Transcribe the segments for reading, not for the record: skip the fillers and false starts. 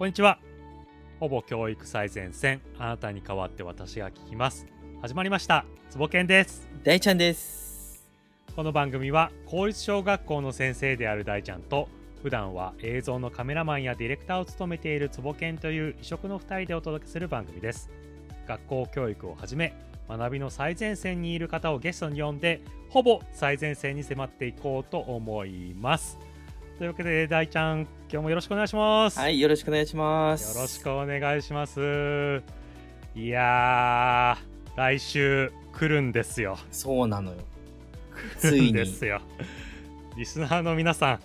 こんにちは。ほぼ教育最前線、あなたに代わって私が聞きます。始まりました。つぼけんです。大ちゃんです。この番組は公立小学校の先生である大ちゃんと、普段は映像のカメラマンやディレクターを務めているつぼけんという異色の2人でお届けする番組です。学校教育をはじめ、学びの最前線にいる方をゲストに呼んで、ほぼ最前線に迫っていこうと思います。というわけで、大ちゃん、今日もよろしくお願いします。はい、よろしくお願いします。よろしくお願いします。いやー、来週来るんですよ。そうなのよ、来るんですよ。リスナーの皆さん、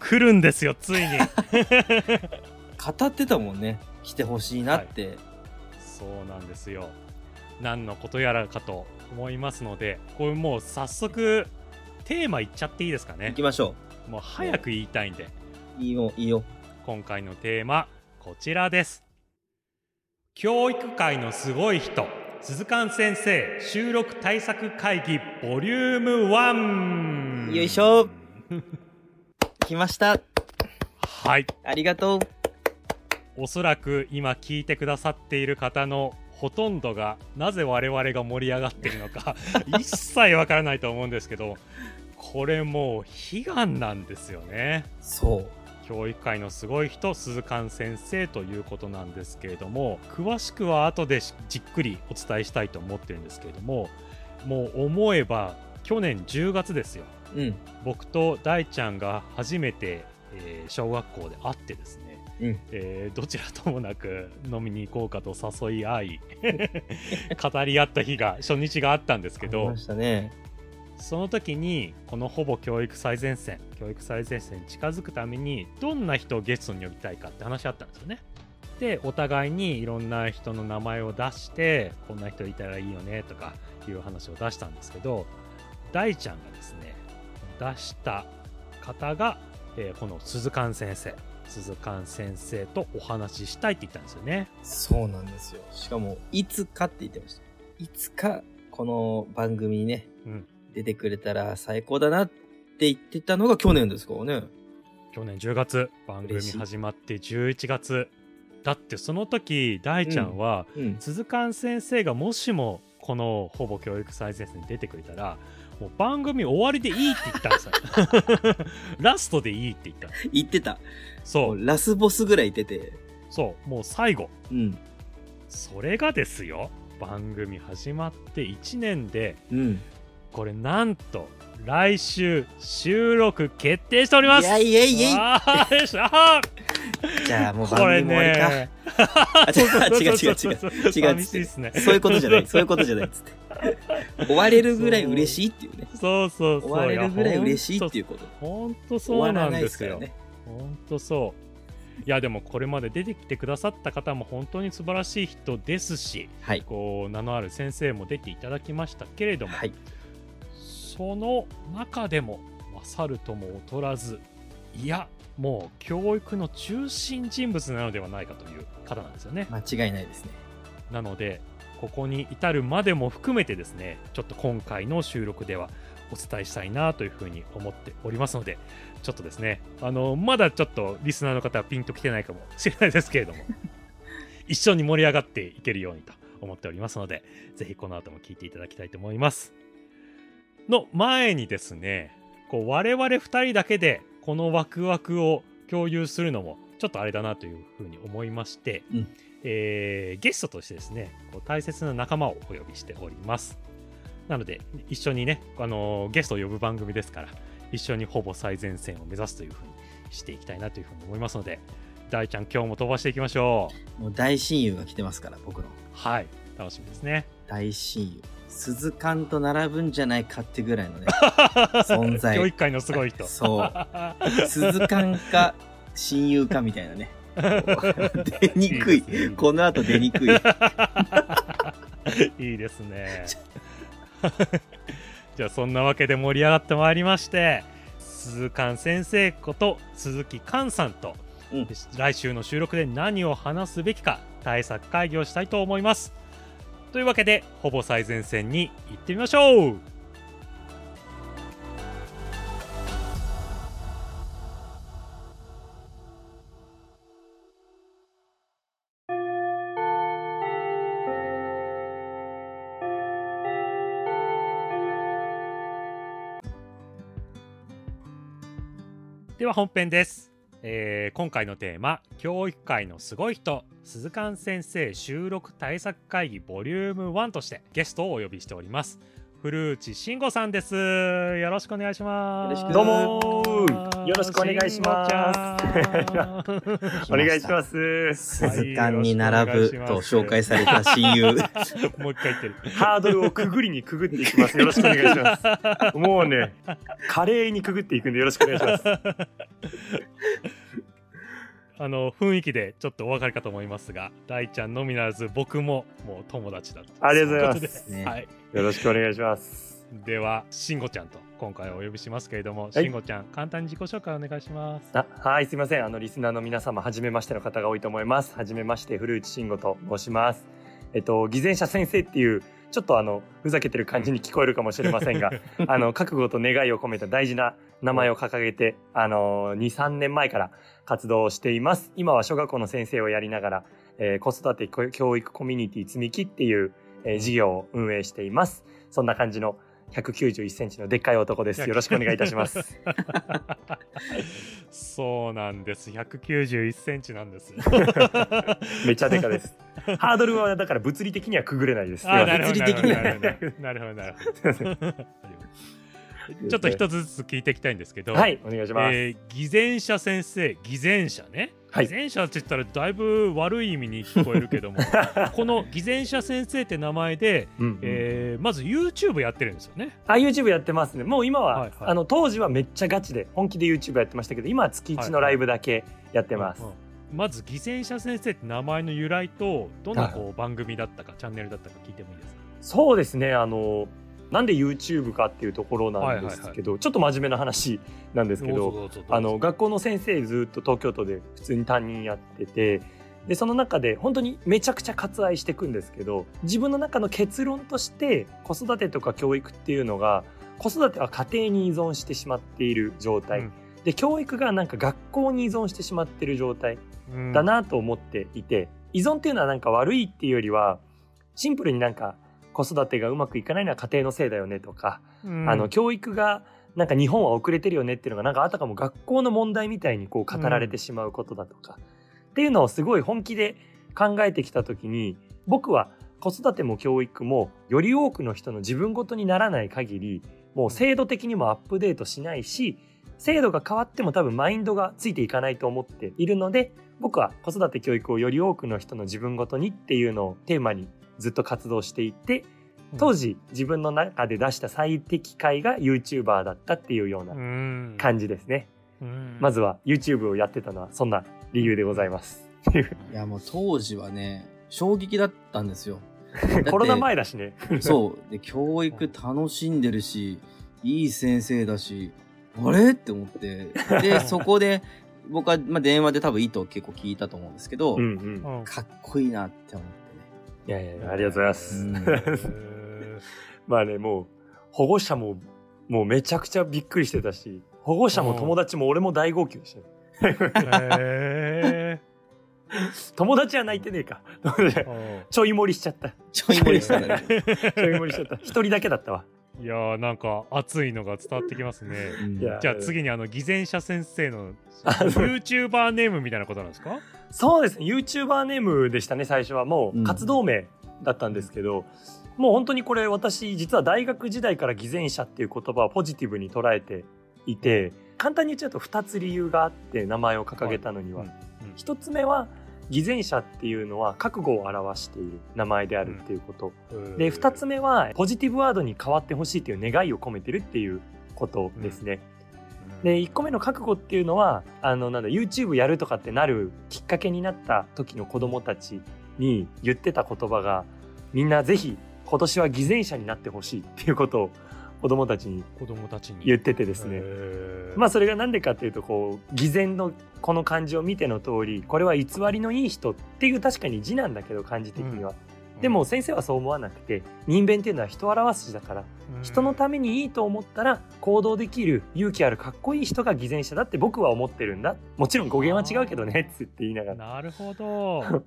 来るんですよ、ついに。語ってたもんね、来てほしいなって、はい、そうなんですよ。何のことやらかと思いますので、これもう早速テーマいっちゃっていいですかね。いきましょう。もう早く言いたいんで。いいよいいよ。今回のテーマ、こちらです。教育界のすごい人、鈴鹿先生収録対策会議ボリューム1。よいしょ。来ました。はい、ありがとう。おそらく今聞いてくださっている方のほとんどが、なぜ我々が盛り上がっているのか一切わからないと思うんですけど、これもう悲願なんですよね。そう、教育界のすごい人、鈴鹿先生ということなんですけれども、詳しくは後でじっくりお伝えしたいと思ってるんですけれども、もう思えば去年10月ですよ、うん、僕と大ちゃんが初めて、小学校で会ってですね、どちらともなく飲みに行こうかと誘い合い語り合った日が、初日があったんですけど、ありましたね。その時にこのほぼ教育最前線、教育最前線に近づくためにどんな人をゲストに呼びたいかって話あったんですよね。で、お互いにいろんな人の名前を出して、こんな人いたらいいよねとかいう話を出したんですけど、大ちゃんがですね出した方が、この鈴鹿先生とお話ししたいって言ったんですよね。そうなんですよ。しかもいつかって言ってました。いつかこの番組にね、うん、出てくれたら最高だなって言ってたのが去年ですからね。去年10月、番組始まって11月。だってその時大ちゃんは、鈴鹿先生がもしもこのほぼ教育最前線に出てくれたら、もう番組終わりでいいって言ったんですよ。ラストでいいって言ってた。そう、ラスボスぐらい出て、そう、もう最後、うん、それがですよ、番組始まって1年で、うん、これなんと来週収録決定しております。いやいやいやいや。じゃあもう番組終わりか、ね、違う寂しいですね。そういうことじゃないっつって終われるぐらい嬉しいっていうね。そう終われるぐらい嬉しいっていうこと。本当そうなんですよ。本当そう。いや、でもこれまで出てきてくださった方も本当に素晴らしい人ですし、はい、こう名のある先生も出ていただきましたけれども、はい、その中でも勝るとも劣らず、いや、もう教育の中心人物なのではないかという方なんですよね。間違いないですね。なのでここに至るまでも含めてですね、ちょっと今回の収録ではお伝えしたいなというふうに思っておりますので、ちょっとですね、まだちょっとリスナーの方はピンときてないかもしれないですけれども一緒に盛り上がっていけるようにと思っておりますので、ぜひこの後も聞いていただきたいと思います。の前にですね、こう我々2人だけでこのワクワクを共有するのもちょっとあれだなというふうに思いまして、ゲストとしてですね、こう大切な仲間をお呼びしております。なので一緒にね、ゲストを呼ぶ番組ですから、一緒にほぼ最前線を目指すというふうにしていきたいなというふうに思いますので、大ちゃん、今日も飛ばしていきましょう。もう大親友が来てますから、僕の。はい、楽しみですね。大親友、鈴鹿と並ぶんじゃないかってぐらいのね存在。教育界のすごい人。そう鈴鹿か親友かみたいなね出にくい、この後出にくいいいですねじゃあそんなわけで盛り上がってまいりまして、鈴鹿先生こと鈴木寛さんと、来週の収録で何を話すべきか対策会議をしたいと思います。というわけで、ほぼ最前線に行ってみましょう。では本編です。今回のテーマ、教育界のすごい人鈴鹿先生収録対策会議ボリューム1としてゲストをお呼びしております。古内慎吾さんです。よろしくお願いします。どうもよろしくお願いします。お願いします。鈴鹿に並ぶと紹介された親友もう一回言ってる。ハードルをくぐりにくぐっていきます。よろしくお願いします。もうね、華麗にくぐっていくんでよろしくお願いします。雰囲気でちょっとお分かりかと思いますが、大ちゃんのみならず僕ももう友達だと。ありがとうございます、ね。はい、よろしくお願いします。では慎吾ちゃんと今回お呼びしますけれども、慎吾ちゃん、簡単に自己紹介お願いします。はい、すいません。リスナーの皆様、初めましての方が多いと思います。初めまして、古内慎吾と申します。偽善者先生っていうちょっとふざけてる感じに聞こえるかもしれませんが覚悟と願いを込めた大事な名前を掲げて 2,3 年前から活動しています。今は小学校の先生をやりながら、子育て教育コミュニティ積み木っていう、事業を運営しています。そんな感じの191センチのでっかい男です。よろしくお願いいたしますそうなんです。191センチなんですめちゃでかです。ハードルはだから物理的にはくぐれないです。物理的にはなるほどなるほどちょっと一つずつ聞いていきたいんですけど、はい、お願いします。偽善者先生、偽善者ね、はい、偽善者って言ったらだいぶ悪い意味に聞こえるけどもこの偽善者先生って名前でうん、うん、まず YouTube やってるんですよね。YouTube やってますね。もう今は、はいはい、当時はめっちゃガチで本気で YouTube やってましたけど、今は月1のライブだけやってます、はいはい。まず偽善者先生って名前の由来と、どんな番組だったか、はい、チャンネルだったか聞いてもいいですか。そうですね、なんで YouTube かっていうところなんですけど、はいはいはい、ちょっと真面目な話なんですけど、学校の先生ずっと東京都で普通に担任やってて、でその中で本当にめちゃくちゃ割愛していくんですけど、自分の中の結論として子育てとか教育っていうのが、子育ては家庭に依存してしまっている状態、うん、で教育がなんか学校に依存してしまっている状態だなと思っていて、依存っていうのはなんか悪いっていうよりは、シンプルになんか子育てがうまくいかないのは家庭のせいだよねとか、うん、教育がなんか日本は遅れてるよねっていうのが、なんかあたかも学校の問題みたいにこう語られてしまうことだとか、うん、っていうのをすごい本気で考えてきた時に、僕は子育ても教育もより多くの人の自分ごとにならない限り、もう制度的にもアップデートしないし、制度が変わっても多分マインドがついていかないと思っているので、僕は子育て教育をより多くの人の自分ごとにっていうのをテーマにずっと活動していて、当時自分の中で出した最適解が YouTuber だったっていうような感じですね。まずは YouTube をやってたのはそんな理由でございますいやもう当時はね、衝撃だったんですよコロナ前だしねそうで、教育楽しんでるし、いい先生だし、あれって思って、でそこで僕は、電話で多分意図を結構聞いたと思うんですけど、うんうん、かっこいいなって思って。いやいや、ありがとうございますまあね、もう保護者ももうめちゃくちゃびっくりしてたし、保護者も友達も俺も大号泣してる友達は泣いてねえかちょい盛りしちゃった。ちょい盛りしたねちょい盛りしちゃった一人だけだったわ。いやー、なんか熱いのが伝わってきますねじゃあ次に偽善者先生のYouTuber ネームみたいなことなんですかそうですね、YouTuber ネームでしたね。最初はもう活動名だったんですけど、うん、もう本当にこれ、私実は大学時代から偽善者っていう言葉をポジティブに捉えていて、簡単に言っちゃうと2つ理由があって、名前を掲げたのには、はい、1つ目は偽善者っていうのは覚悟を表している名前であるっていうこと、うん、で2つ目はポジティブワードに変わってほしいという願いを込めてるっていうことですね、うんうん、で1個目の覚悟っていうのはYouTube やるとかってなるきっかけになった時の子どもたちに言ってた言葉が、みんなぜひ今年は偽善者になってほしいっていうことを子どもたちに言っててですね、それがなんでかっていうと、こう偽善のこの漢字を見ての通り、これは偽りのいい人っていう確かに字なんだけど、漢字的には、うん、でも先生はそう思わなくて、人弁っていうのは人を表す字だから、うん、人のためにいいと思ったら行動できる勇気あるかっこいい人が偽善者だって僕は思ってるんだ、もちろん語源は違うけどねって言いながら、なるほど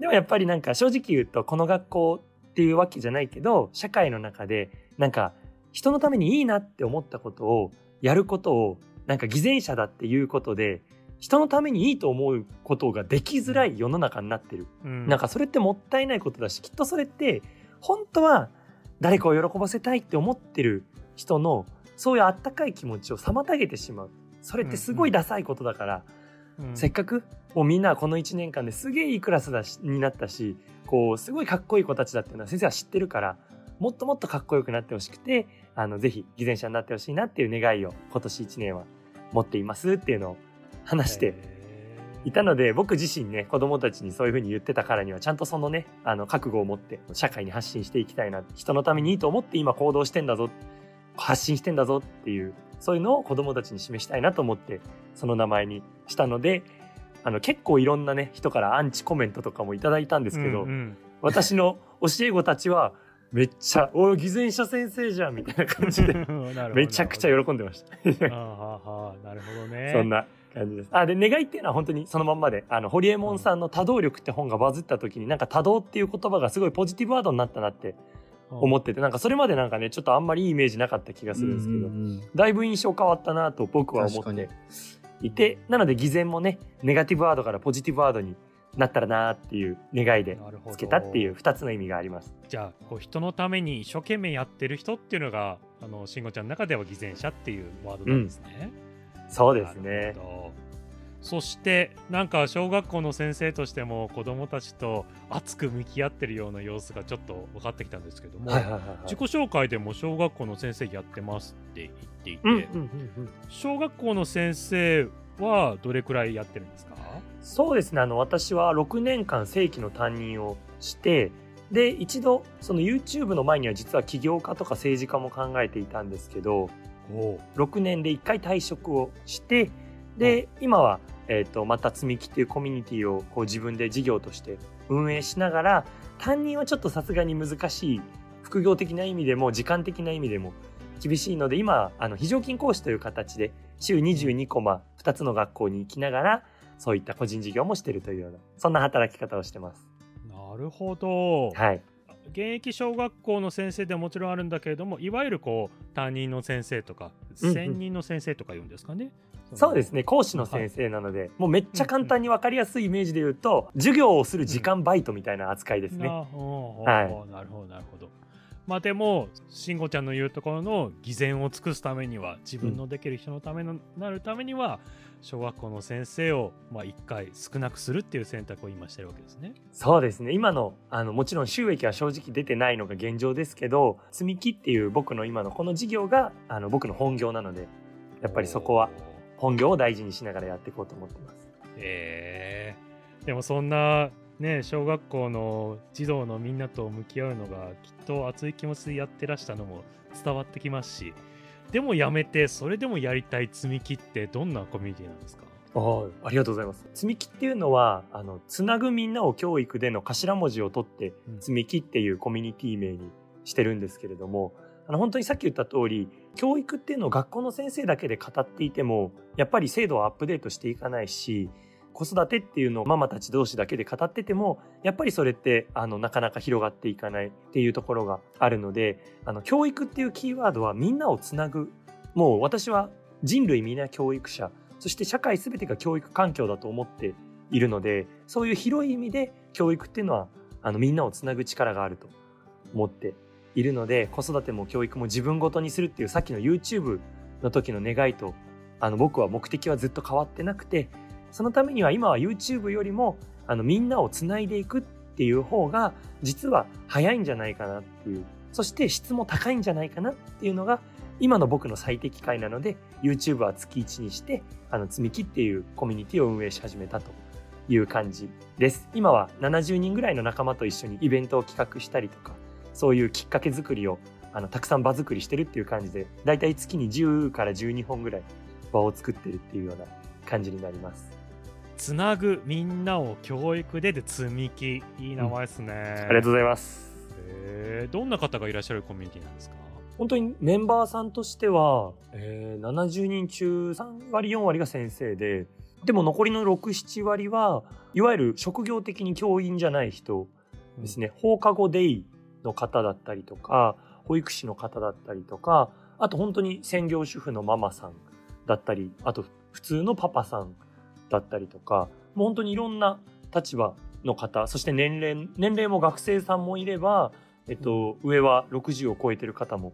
でもやっぱりなんか正直言うと、この学校っていうわけじゃないけど、社会の中でなんか人のためにいいなって思ったことをやることをなんか偽善者だっていうことで人のためにいいと思うことができづらい世の中になってる、うん、なんかそれってもったいないことだし、きっとそれって本当は誰かを喜ばせたいって思ってる人のそういうあったかい気持ちを妨げてしまう。それってすごいダサいことだから、うんうん、せっかくもうみんなこの1年間ですげえいいクラスだしになったし、こうすごいかっこいい子たちだっていうのは先生は知ってるから、もっともっとかっこよくなってほしくて、ぜひ偽善者になってほしいなっていう願いを今年1年は持っていますっていうのを話していたので、僕自身ね、子供たちにそういう風に言ってたからにはちゃんとそのね、覚悟を持って社会に発信していきたいな、人のためにいいと思って今行動してんだぞ、発信してんだぞっていう、そういうのを子供たちに示したいなと思ってその名前にしたので、結構いろんなね人からアンチコメントとかもいただいたんですけど、うんうん、私の教え子たちはめっちゃおい偽善者先生じゃんみたいな感じでめちゃくちゃ喜んでましたあはは、なるほどね、そんな感じです。で、願いっていうのは本当にそのまんまで、ホリエモンさんの多動力って本がバズった時に、なんか多動っていう言葉がすごいポジティブワードになったなって思ってて、なんかそれまでなんかねちょっとあんまりいいイメージなかった気がするんですけど、だいぶ印象変わったなと僕は思っていて、なので偽善もねネガティブワードからポジティブワードになったらなっていう願いでつけたっていう2つの意味があります。じゃあこう人のために一生懸命やってる人っていうのが慎吾ちゃんの中では偽善者っていうワードなんですね、うん、そうですね。そしてなんか小学校の先生としても子どもたちと熱く向き合ってるような様子がちょっと分かってきたんですけども、はいはいはいはい、自己紹介でも小学校の先生やってますって言っていて、うんうんうん、小学校の先生はどれくらいやってるんですか？そうですね、私は6年間正規の担任をして、で一度その YouTube の前には実は起業家とか政治家も考えていたんですけど、6年で1回退職をして、で今は、また積み木っていうコミュニティをこう自分で事業として運営しながら、担任はちょっとさすがに難しい、副業的な意味でも時間的な意味でも厳しいので、今非常勤講師という形で週22コマ2つの学校に行きながらそういった個人事業もしてるというような、そんな働き方をしてます。なるほど、はい、現役小学校の先生でももちろんあるんだけれども、いわゆるこう担任の先生とか専任の先生とか言うんですかね、うんうん、そうですね、講師の先生なので、はい、もうめっちゃ簡単に分かりやすいイメージで言うと、うん、授業をする時間バイトみたいな扱いですね、うん、はい、なるほどなるほど。まあでも慎吾ちゃんの言うところの偽善を尽くすためには、自分のできる人のためになるためには、小学校の先生を1回少なくするっていう選択を今してるわけですね。そうですね、今のもちろん収益は正直出てないのが現状ですけど、積み木っていう僕の今のこの事業が僕の本業なので、やっぱりそこは本業を大事にしながらやっていこうと思ってます。でもそんなね、小学校の児童のみんなと向き合うのがきっと熱い気持ちでやってらしたのも伝わってきますし、でもやめてそれでもやりたい積み木ってどんなコミュニティなんですか？ありがとうございます。積み木っていうのはつなぐみんなを教育での頭文字を取って積み木っていうコミュニティ名にしてるんですけれども、本当にさっき言った通り、教育っていうのを学校の先生だけで語っていてもやっぱり制度をアップデートしていかないし、子育てっていうのをママたち同士だけで語っててもやっぱりそれってなかなか広がっていかないっていうところがあるので、教育っていうキーワードはみんなをつなぐ、もう私は人類みんな教育者、そして社会全てが教育環境だと思っているので、そういう広い意味で教育っていうのはみんなをつなぐ力があると思っているので、子育ても教育も自分ごとにするっていうさっきの YouTube の時の願いと僕は目的はずっと変わってなくて、そのためには今は YouTube よりもみんなをつないでいくっていう方が実は早いんじゃないかなっていう、そして質も高いんじゃないかなっていうのが今の僕の最適解なので、 YouTube は月1にして積み木っていうコミュニティを運営し始めたという感じです。今は70人ぐらいの仲間と一緒にイベントを企画したりとか、そういうきっかけ作りをたくさん場作りしてるっていう感じで、だいたい月に10から12本ぐらい場を作ってるっていうような感じになります。つなぐみんなを教育で積み木、いい名前ですね、うん、ありがとうございます。どんな方がいらっしゃるコミュニティなんですか？本当にメンバーさんとしては、70人中3割4割が先生で、でも残りの 6,7 割はいわゆる職業的に教員じゃない人ですね、うん、放課後デイの方だったりとか保育士の方だったりとか、あと本当に専業主婦のママさんだったり、あと普通のパパさんだったりとか、もう本当にいろんな立場の方、そして年齢も学生さんもいれば、上は60を超えてる方も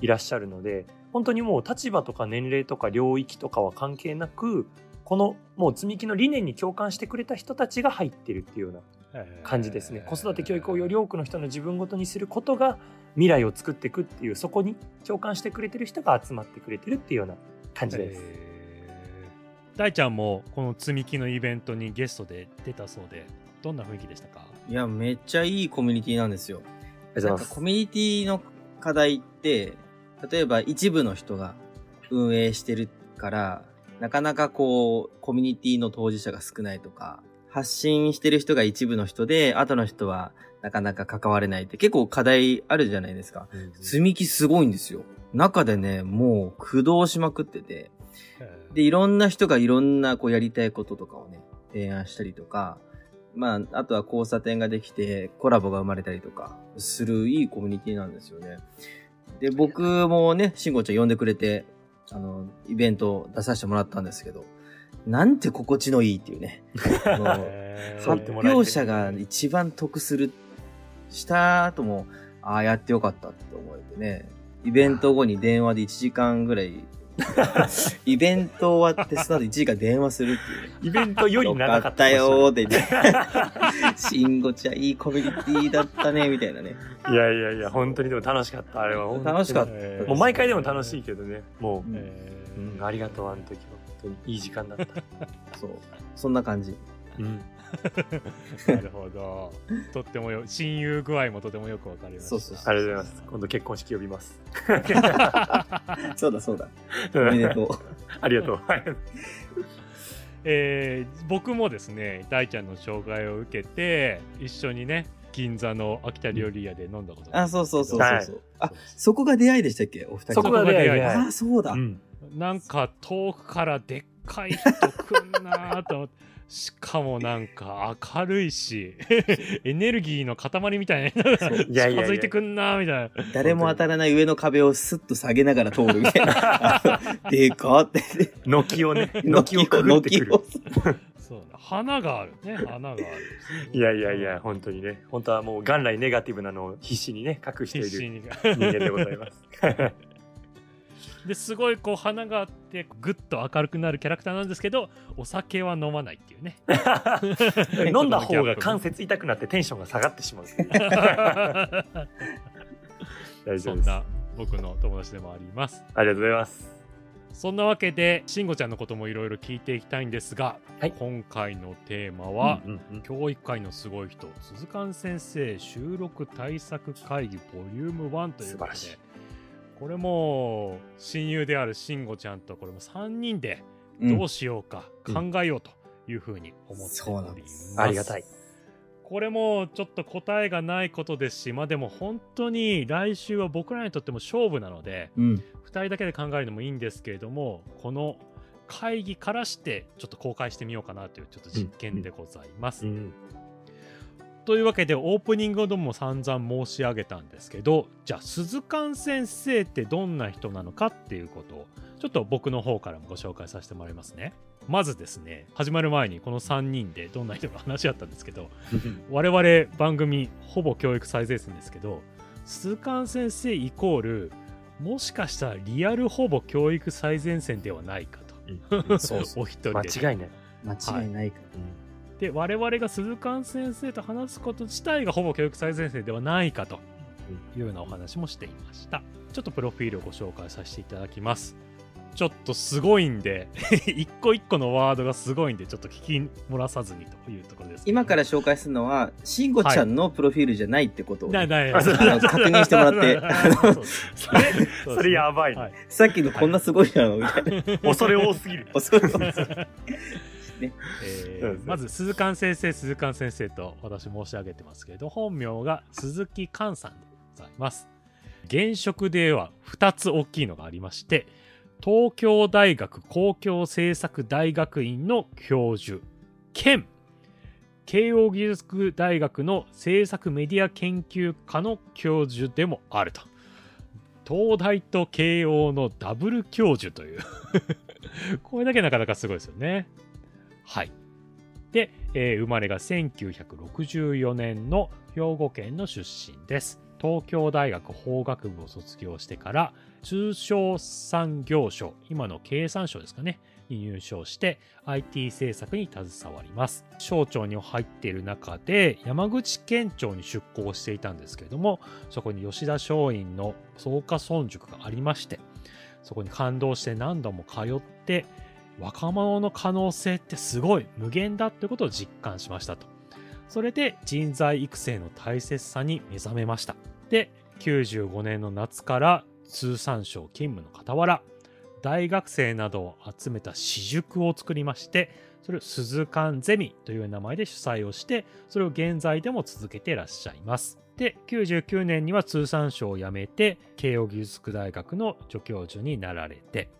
いらっしゃるので、本当にもう立場とか年齢とか領域とかは関係なく、このもう積み木の理念に共感してくれた人たちが入ってるっていうような感じですね。子育て教育をより多くの人の自分ごとにすることが未来を作っていくっていう、そこに共感してくれてる人が集まってくれてるっていうような感じです。大ちゃんもこの積み木のイベントにゲストで出たそうで、どんな雰囲気でしたか？いや、めっちゃいいコミュニティなんですよ。なんかコミュニティの課題って、例えば一部の人が運営してるから、なかなかこうコミュニティの当事者が少ないとか、発信してる人が一部の人で、後の人はなかなか関われないって結構課題あるじゃないですか。積み木すごいんですよ。中でね、もう駆動しまくってて、でいろんな人がいろんなこうやりたいこととかをね、提案したりとか、まああとは交差点ができてコラボが生まれたりとかするいいコミュニティなんですよね。で僕もね、慎吾ちゃん呼んでくれてイベントを出させてもらったんですけど、なんて心地のいいっていうね、発表者が一番得するした後も、ああやってよかったって思えてね、イベント後に電話で1時間ぐらいイベント終わってその後1時間電話するっていうイベントより長かったよーって言ってしんごちゃんいいコミュニティだったねみたいなね。いやいやいや、本当にでも楽しかった。あれは本当に楽しかった、もう毎回でも楽しいけどね、もう、うん、ありがとう、あの時は本当にいい時間だったそう、そんな感じ、うんなるほど。とっても親友具合もとてもよくわかりました。そうそうそうそう、ありがとうございます。今度結婚式呼びますそうだそうだ、おめでとうありがとう僕もですね、大ちゃんの紹介を受けて一緒にね、銀座の秋田料理屋で飲んだことがある。そうそうそうそう、はい、あ、そこが出会いでしたっけ、お二人。そこが出会い。あ、そうだ、うん、なんか遠くからでっかい人来んなと思ってしかもなんか明るいしエネルギーの塊みたいな近づいてくんなみたいな、誰も当たらない上の壁をスッと下げながら通るみたいなでかって軒をね、軒をくぐってくるそう、花があるね、花があるいやいやいや、本当にね、本当はもう元来ネガティブなのを必死にね隠している人間でございますですごいこう花があってぐっと明るくなるキャラクターなんですけど、お酒は飲まないっていうね飲んだ方が関節痛くなってテンションが下がってしまう大丈夫です。そんな僕の友達でもあります。ありがとうございます。そんなわけで慎吾ちゃんのこともいろいろ聞いていきたいんですが、はい、今回のテーマは、教育界のすごい人鈴鹿先生収録対策会議 Vol.1 ということで、素晴らしい。これも親友である慎吾ちゃんとこれも3人でどうしようか考えようというふうに思っております、うんうん、そうなんです。ありがたい。これもちょっと答えがないことですし、まあでも本当に来週は僕らにとっても勝負なので、2人だけで考えるのもいいんですけれども、この会議からしてちょっと公開してみようかなというちょっと実験でございます、というわけでオープニングでも散々申し上げたんですけど、じゃあ鈴鹿先生ってどんな人なのかっていうことをちょっと僕の方からもご紹介させてもらいますね。まずですね、始まる前にこの3人でどんな人が話し合ったんですけど我々番組ほぼ教育最前線ですけど、鈴鹿先生イコールもしかしたらリアルほぼ教育最前線ではないかとそうそうお一人で間違いない、間違いないか、で我々が鈴鹿先生と話すこと自体がほぼ教育最前線ではないかというようなお話もしていました。ちょっとプロフィールをご紹介させていただきます。ちょっとすごいんで一個一個のワードがすごいんでちょっと聞き漏らさずにというところです。今から紹介するのは慎吾ちゃんのプロフィールじゃないってことを、ね、はい、確認してもらってそれやばい、ね、はい、さっきのこんなすごいなのみたいな、はい、恐れ多すぎるね、まず鈴鹿先生、鈴鹿先生と私申し上げてますけれど、本名が鈴木寛さんでございます。現職では2つ大きいのがありまして、東京大学公共政策大学院の教授兼慶応義塾大学の政策メディア研究科の教授でもあると、東大と慶応のダブル教授というこれだけなかなかすごいですよね。はい。で、生まれが1964年の兵庫県の出身です。東京大学法学部を卒業してから通商産業省、今の経産省ですかね、に入省して IT 政策に携わります。省庁に入っている中で山口県庁に出向していたんですけれども、そこに吉田松陰の草加村塾がありまして、そこに感動して何度も通って、若者の可能性ってすごい無限だってことを実感しましたと。それで人材育成の大切さに目覚めました。で、95年の夏から通産省勤務の傍ら、大学生などを集めた私塾を作りまして、それを鈴間ゼミという名前で主催をして、それを現在でも続けていらっしゃいます。で、99年には通産省を辞めて慶應義塾大学の助教授になられて、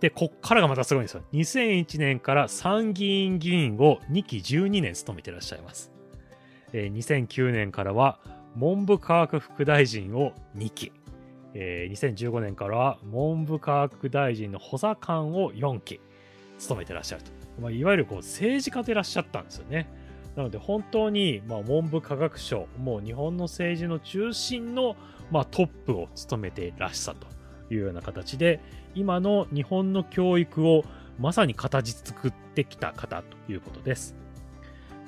でこっからがまたすごいんですよ。2001年から参議院議員を2期12年務めていらっしゃいます。2009年からは文部科学副大臣を2期、2015年からは文部科学大臣の補佐官を4期務めてらっしゃると、いわゆるこう政治家でいらっしゃったんですよね。なので本当に文部科学省、もう日本の政治の中心のトップを務めてらっしゃったというような形で、今の日本の教育をまさに形作ってきた方ということです。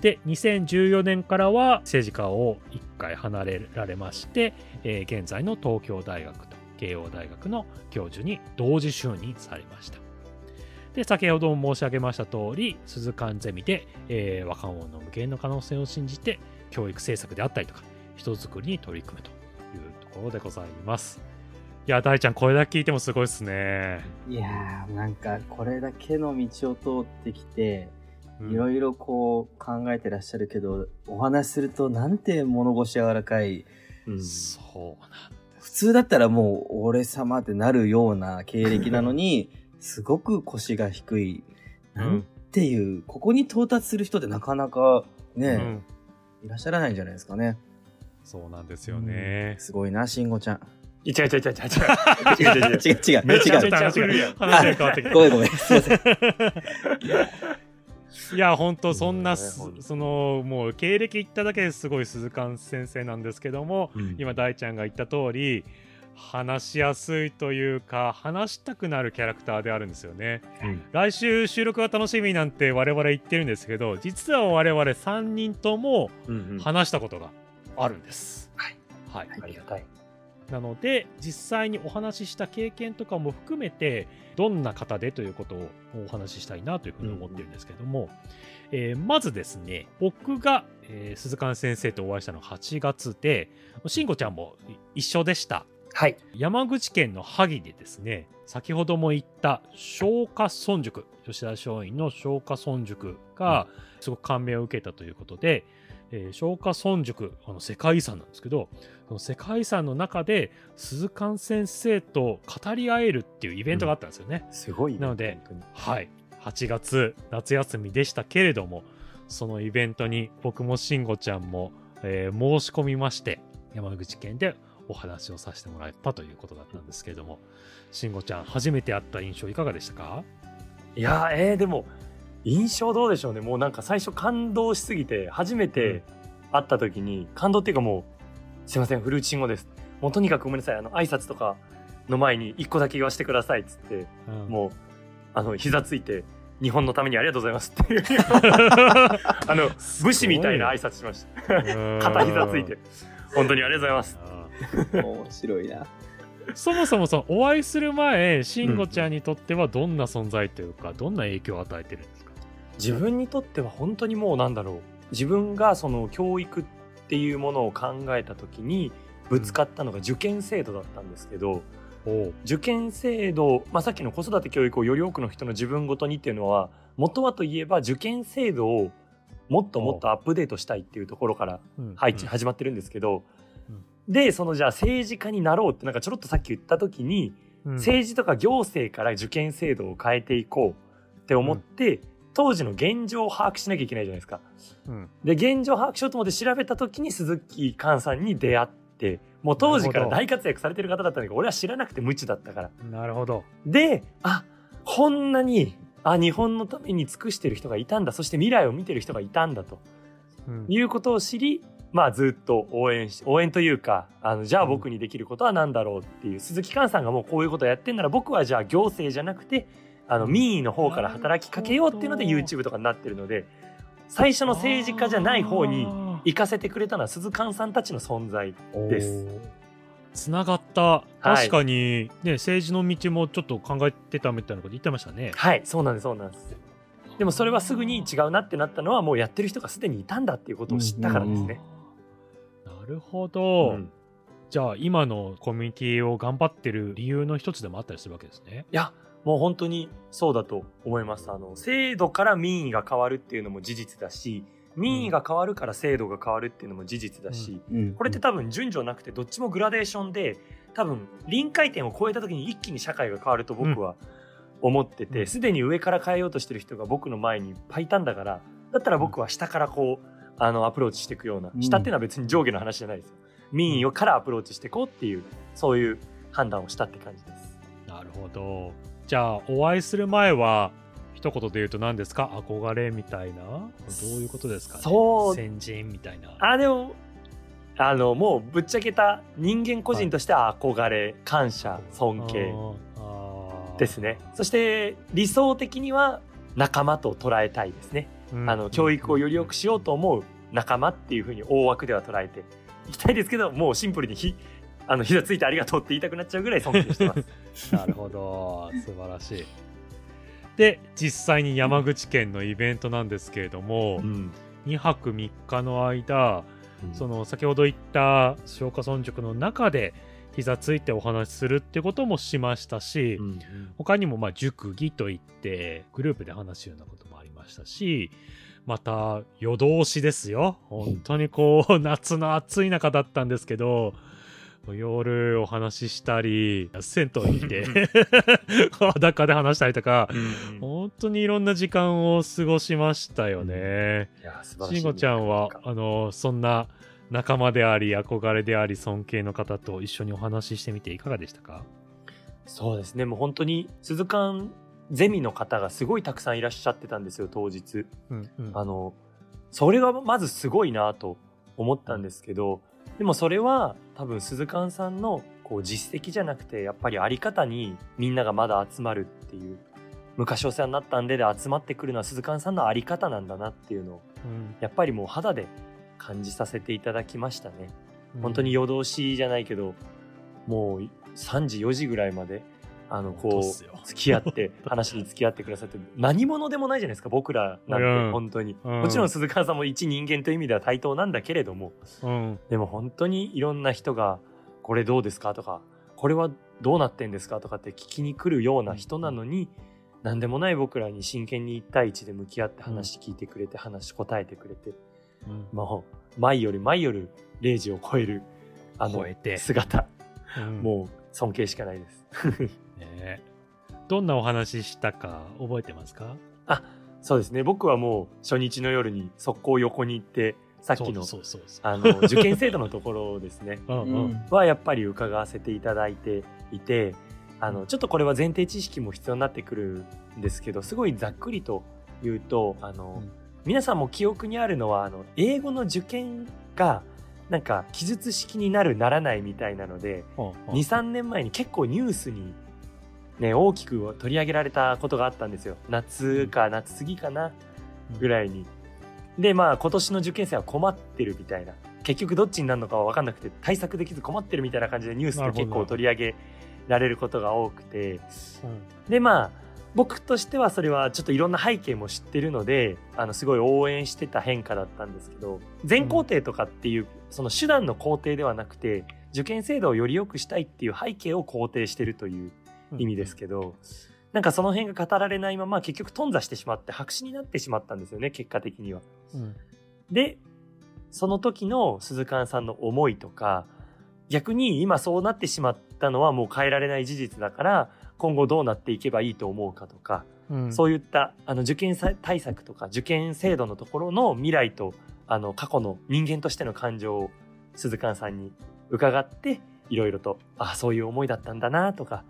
で、2014年からは政治家を1回離れられまして、現在の東京大学と慶応大学の教授に同時就任されました。で、先ほども申し上げました通り、鈴間ゼミで、若者の無限の可能性を信じて、教育政策であったりとか、人づくりに取り組むというところでございます。いや、大ちゃん、これだけ聞いてもすごいですね。いやー、なんかこれだけの道を通ってきて、いろいろこう考えてらっしゃるけど、お話しするとなんて物腰柔らかい、そうなんです。普通だったらもう俺様ってなるような経歴なのにすごく腰が低いなんていう、ここに到達する人ってなかなかね、いらっしゃらないんじゃないですかね。そうなんですよね。すごいな、慎吾ちゃん。違う。めちゃめちゃ話が変わってきた。ごめん。すいません。いや本当そんな、そのもう経歴言っただけですごい鈴間先生なんですけども、今大ちゃんが言った通り、話しやすいというか話したくなるキャラクターであるんですよね。来週収録が楽しみなんて我々言ってるんですけど、実は我々3人とも話したことがあるんです。はい、ありがたい。なので実際にお話しした経験とかも含めて、どんな方でということをお話ししたいなというふうに思ってるんですけども、まずですね、僕が、鈴間先生とお会いしたのが8月で、慎吾ちゃんも一緒でした。はい。山口県の萩でですね、先ほども言った草加村塾、吉田松陰の草加村塾がすごく感銘を受けたということで、草加村塾、世界遺産なんですけど、その世界遺産の中で鈴間先生と語り合えるっていうイベントがあったんですよね。すごい、ね。なので、はい、8月夏休みでしたけれども、そのイベントに僕も慎吾ちゃんも、申し込みまして、山口県でお話をさせてもらったということだったんですけれども、慎吾ちゃん初めて会った印象いかがでしたか？いや、でも印象どうでしょうね。もうなんか最初感動しすぎて、初めて会った時に感動っていうか、もうすいません、古内慎吾です、もうとにかくごめんなさい、挨拶とかの前に1個だけ言わせてくださいっつって、もう膝ついて、日本のためにありがとうございますっていう武士みたいな挨拶しました。肩膝ついて、本当にありがとうございます。面白いな。そもそもそのお会いする前、慎吾ちゃんにとってはどんな存在というか、どんな影響を与えてるんですか？自分にとっては本当にもう、なんだろう、自分がその教育っていうものを考えた時にぶつかったのが受験制度だったんですけど、受験制度、さっきの子育て教育をより多くの人の自分ごとにっていうのは、元はといえば受験制度をもっともっとアップデートしたいっていうところから始まってるんですけど、でそのじゃあ政治家になろうって、なんかちょろっとさっき言った時に、政治とか行政から受験制度を変えていこうって思って、当時の現状を把握しなきゃいけないじゃないですか。で現状を把握しようと思って調べた時に鈴木寛さんに出会って、もう当時から大活躍されてる方だったんだけど、俺は知らなくて無知だったから。なるほど。で、あ、こんなに、日本のために尽くしてる人がいたんだ、そして未来を見てる人がいたんだと、いうことを知り、まあ、ずっと応援というか、じゃあ僕にできることは何だろうっていう、鈴木寛さんがもうこういうことをやってんなら、僕はじゃあ行政じゃなくて民意の方から働きかけようっていうので YouTube とかになってるので、最初の政治家じゃない方に行かせてくれたのは鈴鹿さんたちの存在です。つながった。確かに、ね、政治の道もちょっと考えてたみたいなこと言ってましたね。はい、そうなんです。でもそれはすぐに違うなってなったのは、もうやってる人がすでにいたんだっていうことを知ったからですね。なるほど、じゃあ今のコミュニティを頑張ってる理由の一つでもあったりするわけですね。いや、もう本当にそうだと思います。制度から民意が変わるっていうのも事実だし、民意が変わるから制度が変わるっていうのも事実だし、これって多分順序なくて、どっちもグラデーションで、多分臨界点を超えた時に一気に社会が変わると僕は思ってて、すでに上から変えようとしてる人が僕の前にいっぱいいたんだから、だったら僕は下からこうアプローチしていくような、下っていうのは別に上下の話じゃないですよ、民意からアプローチしていこうっていう、そういう判断をしたって感じです。なるほど。じゃあお会いする前は一言で言うと何ですか？憧れみたいな、どういうことですかね。そう、先人みたいな。でももうぶっちゃけた人間個人としては憧れ、感謝、尊敬ですね。そして理想的には仲間と捉えたいですね。教育をより良くしようと思う仲間っていうふうに大枠では捉えていきたいですけど、もうシンプルに膝ついてありがとうって言いたくなっちゃうぐらい尊敬してます。なるほど、素晴らしい。で、実際に山口県のイベントなんですけれども、2泊3日の間、その先ほど言った松下村塾の中で膝ついてお話しするってこともしましたし、他にも塾議といってグループで話すようなこともありましたし、また夜通しですよ。本当にこう夏の暑い中だったんですけど、夜お話ししたり、銭湯に行って裸で話したりとか、本当にいろんな時間を過ごしましたよね。しんごちゃんはそんな仲間であり憧れであり尊敬の方と一緒にお話ししてみていかがでしたか？そうですね、もう本当に鈴鹿ゼミの方がすごいたくさんいらっしゃってたんですよ、当日。それがまずすごいなと思ったんですけど、でもそれは多分鈴鹿さんのこう実績じゃなくて、やっぱりあり方にみんながまだ集まるっていう、昔お世話になったんで集まってくるのは鈴鹿さんのあり方なんだなっていうのを、やっぱりもう肌で感じさせていただきましたね。本当に夜通しじゃないけど、もう3時4時ぐらいまでこう付き合って話に付き合ってくださって、何者でもないじゃないですか、僕らなんて。本当にもちろん鈴鹿さんも一人間という意味では対等なんだけれども、でも本当にいろんな人がこれどうですかとか、これはどうなってんですかとかって聞きに来るような人なのに、何でもない僕らに真剣に1対1で向き合って話聞いてくれて、話答えてくれて、もう毎夜0時を超える姿、もう尊敬しかないですね。どんなお話したか覚えてますか？そうですね、僕はもう初日の夜に速攻横に行って、さっきの受験制度のところですねはやっぱり伺わせていただいていて、ちょっとこれは前提知識も必要になってくるんですけど、すごいざっくりと言うと、皆さんも記憶にあるのは英語の受験がなんか記述式になるならないみたいなので、2,3 年前に結構ニュースにね、大きく取り上げられたことがあったんですよ。夏過ぎかなぐらいに。で、今年の受験生は困ってるみたいな、結局どっちになるのかは分かんなくて対策できず困ってるみたいな感じでニュースで結構取り上げられることが多くて、で僕としてはそれはちょっといろんな背景も知ってるので、すごい応援してた変化だったんですけど、全校程とかっていうその手段の肯定ではなくて、受験制度をより良くしたいっていう背景を肯定してるという意味ですけど、なんかその辺が語られないまま結局頓挫してしまって白紙になってしまったんですよね、結果的には。でその時の鈴鹿さんの思いとか、逆に今そうなってしまったのはもう変えられない事実だから、今後どうなっていけばいいと思うかとか、そういった受験対策とか受験制度のところの未来と過去の人間としての感情を鈴鹿さんに伺って、いろいろとそういう思いだったんだなとか、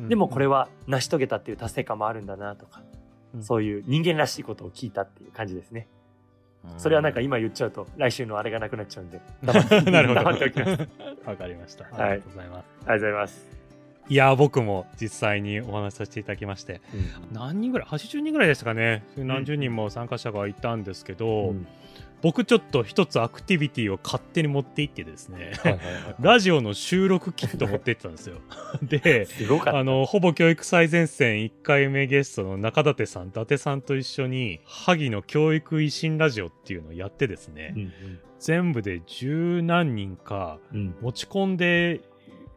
でもこれは成し遂げたっていう達成感もあるんだなとか、そういう人間らしいことを聞いたっていう感じですね。それはなんか今言っちゃうと来週のあれがなくなっちゃうんでなるほど、黙っておきます。わかりました。ありがとうございます。ありがとうございます。いや僕も実際にお話しさせていただきまして、何人ぐらい80人ぐらいですかね、何十人も参加者がいたんですけど、僕ちょっと一つアクティビティを勝手に持って行ってですね、ラジオの収録キット持って行ってたんですよ。ですごかった。ほぼ教育最前線1回目ゲストの中舘さん、伊達さんと一緒に萩の教育維新ラジオっていうのをやってですね、全部で十何人か持ち込んで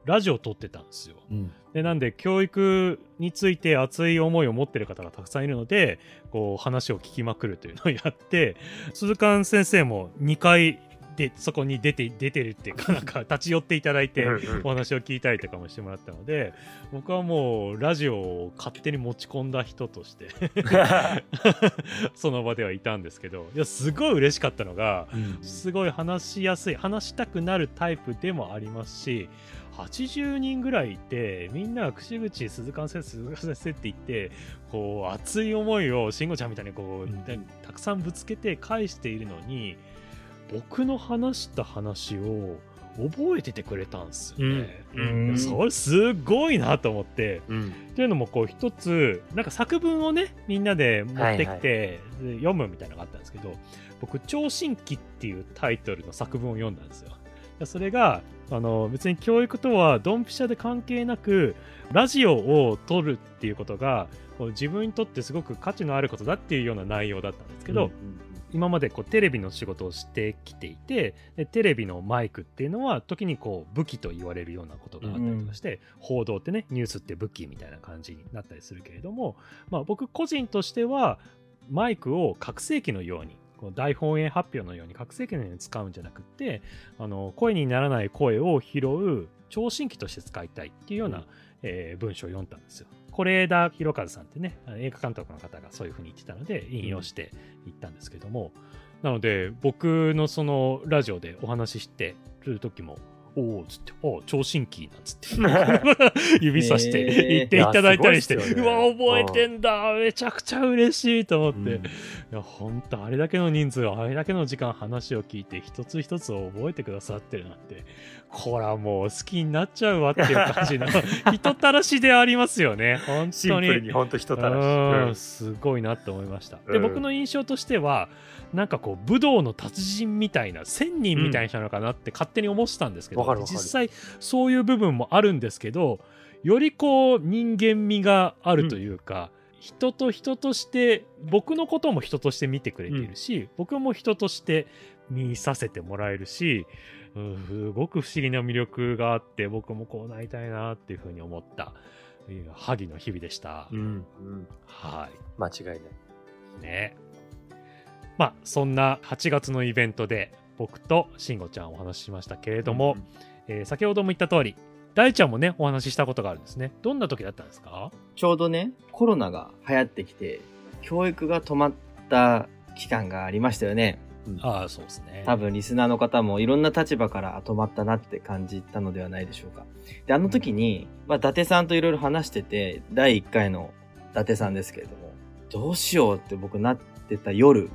ラジオを撮ってたんですよ。でなんで教育について熱い思いを持ってる方がたくさんいるので、こう話を聞きまくるというのをやって、鈴鹿先生も2回でそこに出てるっていうか、なんか立ち寄っていただいてお話を聞いたりとかもしてもらったので、僕はもうラジオを勝手に持ち込んだ人としてその場ではいたんですけど、いやすごい嬉しかったのが、すごい話しやすい、話したくなるタイプでもありますし、80人ぐらいいて、みんな口々鈴鹿先生鈴鹿先生って言って、こう熱い思いをしんごちゃんみたいにこう、たくさんぶつけて返しているのに、僕の話した話を覚えててくれたんですよね。それすごいなと思って、っていうのもこう一つなんか作文をね、みんなで持ってきて読むみたいなのがあったんですけど、僕聴診器っていうタイトルの作文を読んだんですよ。それが別に教育とはドンピシャで関係なく、ラジオを撮るっていうことが自分にとってすごく価値のあることだっていうような内容だったんですけど、今までこうテレビの仕事をしてきていて、でテレビのマイクっていうのは時にこう武器と言われるようなことがあったりとかして、報道ってね、ニュースって武器みたいな感じになったりするけれども、僕個人としてはマイクを拡声器のように、大本営発表のように拡声器のように使うんじゃなくて、声にならない声を拾う聴診器として使いたいっていうような、文章を読んだんですよ。是枝裕和さんってね、映画監督の方がそういう風に言ってたので引用していったんですけども、なので僕のそのラジオでお話ししてる時も、おーつって、おー聴診器なんつって指さして言っていただいたりして、うわ覚えてんだ、めちゃくちゃ嬉しいと思って、いや本当あれだけの人数、あれだけの時間話を聞いて一つ一つを覚えてくださってるなんて、こらもう好きになっちゃうわっていう感じの人たらしでありますよね。本当にシンプルに本当人たらし、すごいなって思いました。で僕の印象としては、なんかこう武道の達人みたいな、仙人みたいな人なのかなって勝手に思ってたんですけど、実際そういう部分もあるんですけど、よりこう人間味があるというか、人と人として、僕のことも人として見てくれているし、僕も人として見させてもらえるし、すごく不思議な魅力があって、僕もこうなりたいなっていうふうに思った萩の日々でした。はい、間違いないね。まあそんな8月のイベントで、僕としんごちゃんお話ししましたけれども、先ほども言った通り、大ちゃんもねお話ししたことがあるんですね。どんな時だったんですか？ちょうどね、コロナが流行ってきて教育が止まった期間がありましたよね。ああそうですね。多分リスナーの方もいろんな立場から止まったなって感じたのではないでしょうか。であの時に、伊達さんといろいろ話してて、第1回の伊達さんですけれども、どうしようって僕なってた夜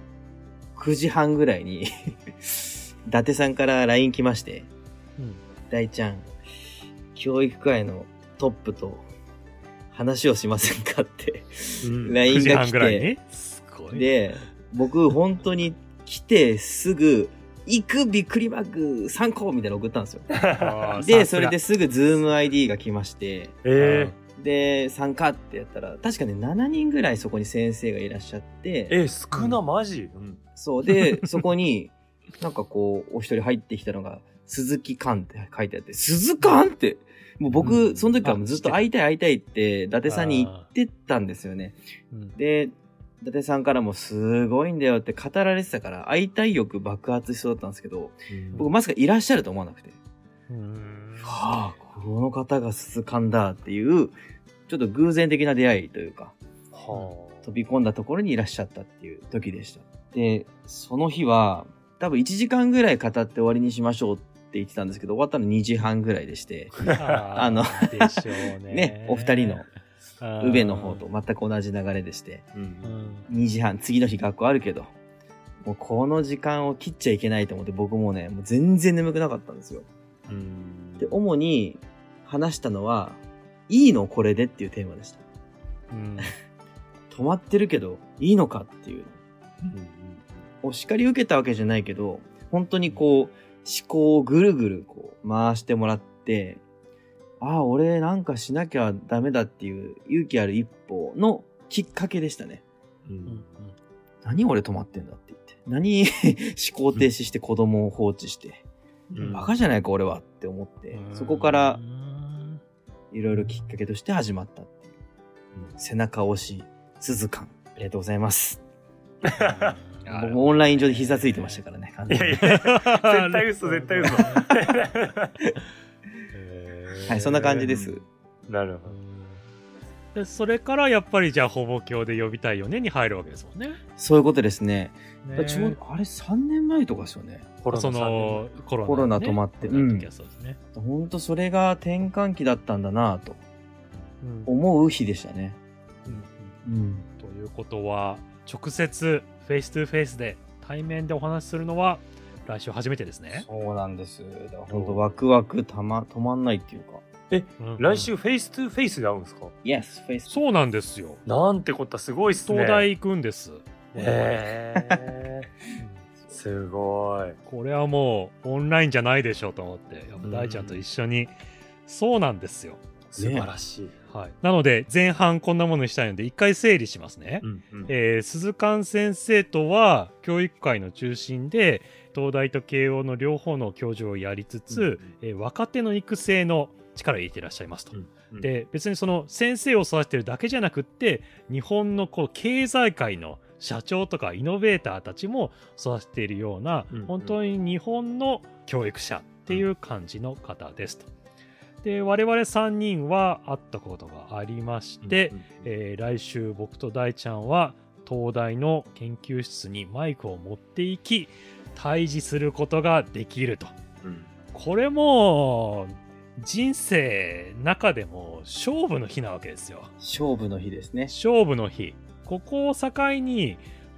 9時半ぐらいに伊達さんから LINE 来まして、大ちゃん、教育界のトップと話をしませんかってLINE が来て、で、僕本当に来てすぐ、行くびっくりマーク3個みたいなの送ったんですよ。で、それですぐ Zoom ID が来まして、で参加ってやったら、確かね7人ぐらいそこに先生がいらっしゃって、少な、マジ、そうでそこになんかこうお一人入ってきたのが鈴木寛って書いてあって、鈴寛ってもう僕、その時からもずっと会いたいって伊達さんに言ってたんですよね。で伊達さんからもすごいんだよって語られてたから、会いたい欲爆発しそうだったんですけど、僕まさかいらっしゃると思わなくて、はあこの方が鈴鹿んだっていう、ちょっと偶然的な出会いというか、飛び込んだところにいらっしゃったっていう時でした。で、その日は多分1時間ぐらい語って終わりにしましょうっって言ってたんですけど、終わったの2時半ぐらいでして、でしょうね。ね、お二人の宇部の方と全く同じ流れでして、2時半、次の日学校あるけど、もうこの時間を切っちゃいけないと思って、僕もね、もう全然眠くなかったんですよ。で、主に話したのは、いいのこれでっていうテーマでした。止まってるけど、いいのかっていう。お叱り受けたわけじゃないけど、本当にこう、思考をぐるぐるこう回してもらって、ああ、俺なんかしなきゃダメだっていう勇気ある一歩のきっかけでしたね。何俺止まってんだって言って。何思考停止して子供を放置して。バカじゃないか俺はって思って、そこからいろいろきっかけとして始まったっていう。背中押し、鈴感、ありがとうございます。僕オンライン上で膝ついてましたからね。いやいや絶対嘘絶対嘘。はい、そんな感じです。なるほど。でそれからやっぱりじゃあほぼ教で呼びたいよねに入るわけですもんね。そういうことですね。ねちょうあれ3年前とかですよね。コロナ止まってる時はそうですね。本当それが転換期だったんだなぁと思う日でしたね。ということは直接。フェイス2フェイスで対面でお話しするのは来週初めてですね。そうなんです。だから本当ワクワク止まんないっていうか。来週フェイス2フェイスで会うんですか？ Yes、フェイス2。そうなんですよ。なんてことはすごいっすね。東大行くんです。すごい。これはもうオンラインじゃないでしょうと思って、やっぱ大ちゃんと一緒に。そうなんですよ。素晴らしい、はい、なので前半こんなものにしたいので一回整理しますね、鈴鹿先生とは教育界の中心で東大と慶応の両方の教授をやりつつ、若手の育成の力を入れていらっしゃいますと、で別にその先生を育ててるだけじゃなくって日本のこう経済界の社長とかイノベーターたちも育てているような、本当に日本の教育者っていう感じの方ですと。で我々3人は会ったことがありまして、来週僕と大ちゃんは東大の研究室にマイクを持っていき対峙することができると、これも人生中でも勝負の日なわけですよ。勝負の日ですね。勝負の日。ここを境に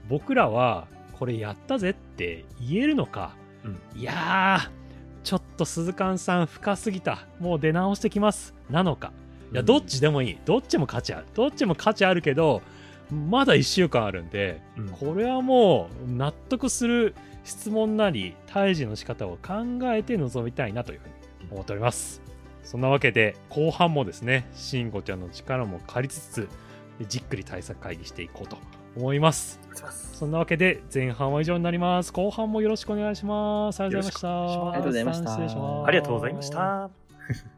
僕らはこれやったぜって言えるのか、いやーちょっと鈴鹿さん深すぎた、もう出直してきますなのか、いやどっちでもいい、どっちも価値ある、どっちも価値あるけどまだ1週間あるんで、これはもう納得する質問なり対峙の仕方を考えて臨みたいなというふうに思っております。そんなわけで後半もですね、慎吾ちゃんの力も借りつつじっくり対策会議していこうと思います。そんなわけで前半は以上になります。後半もよろしくお願いします。ありがとうございました。失礼します。ありがとうございました。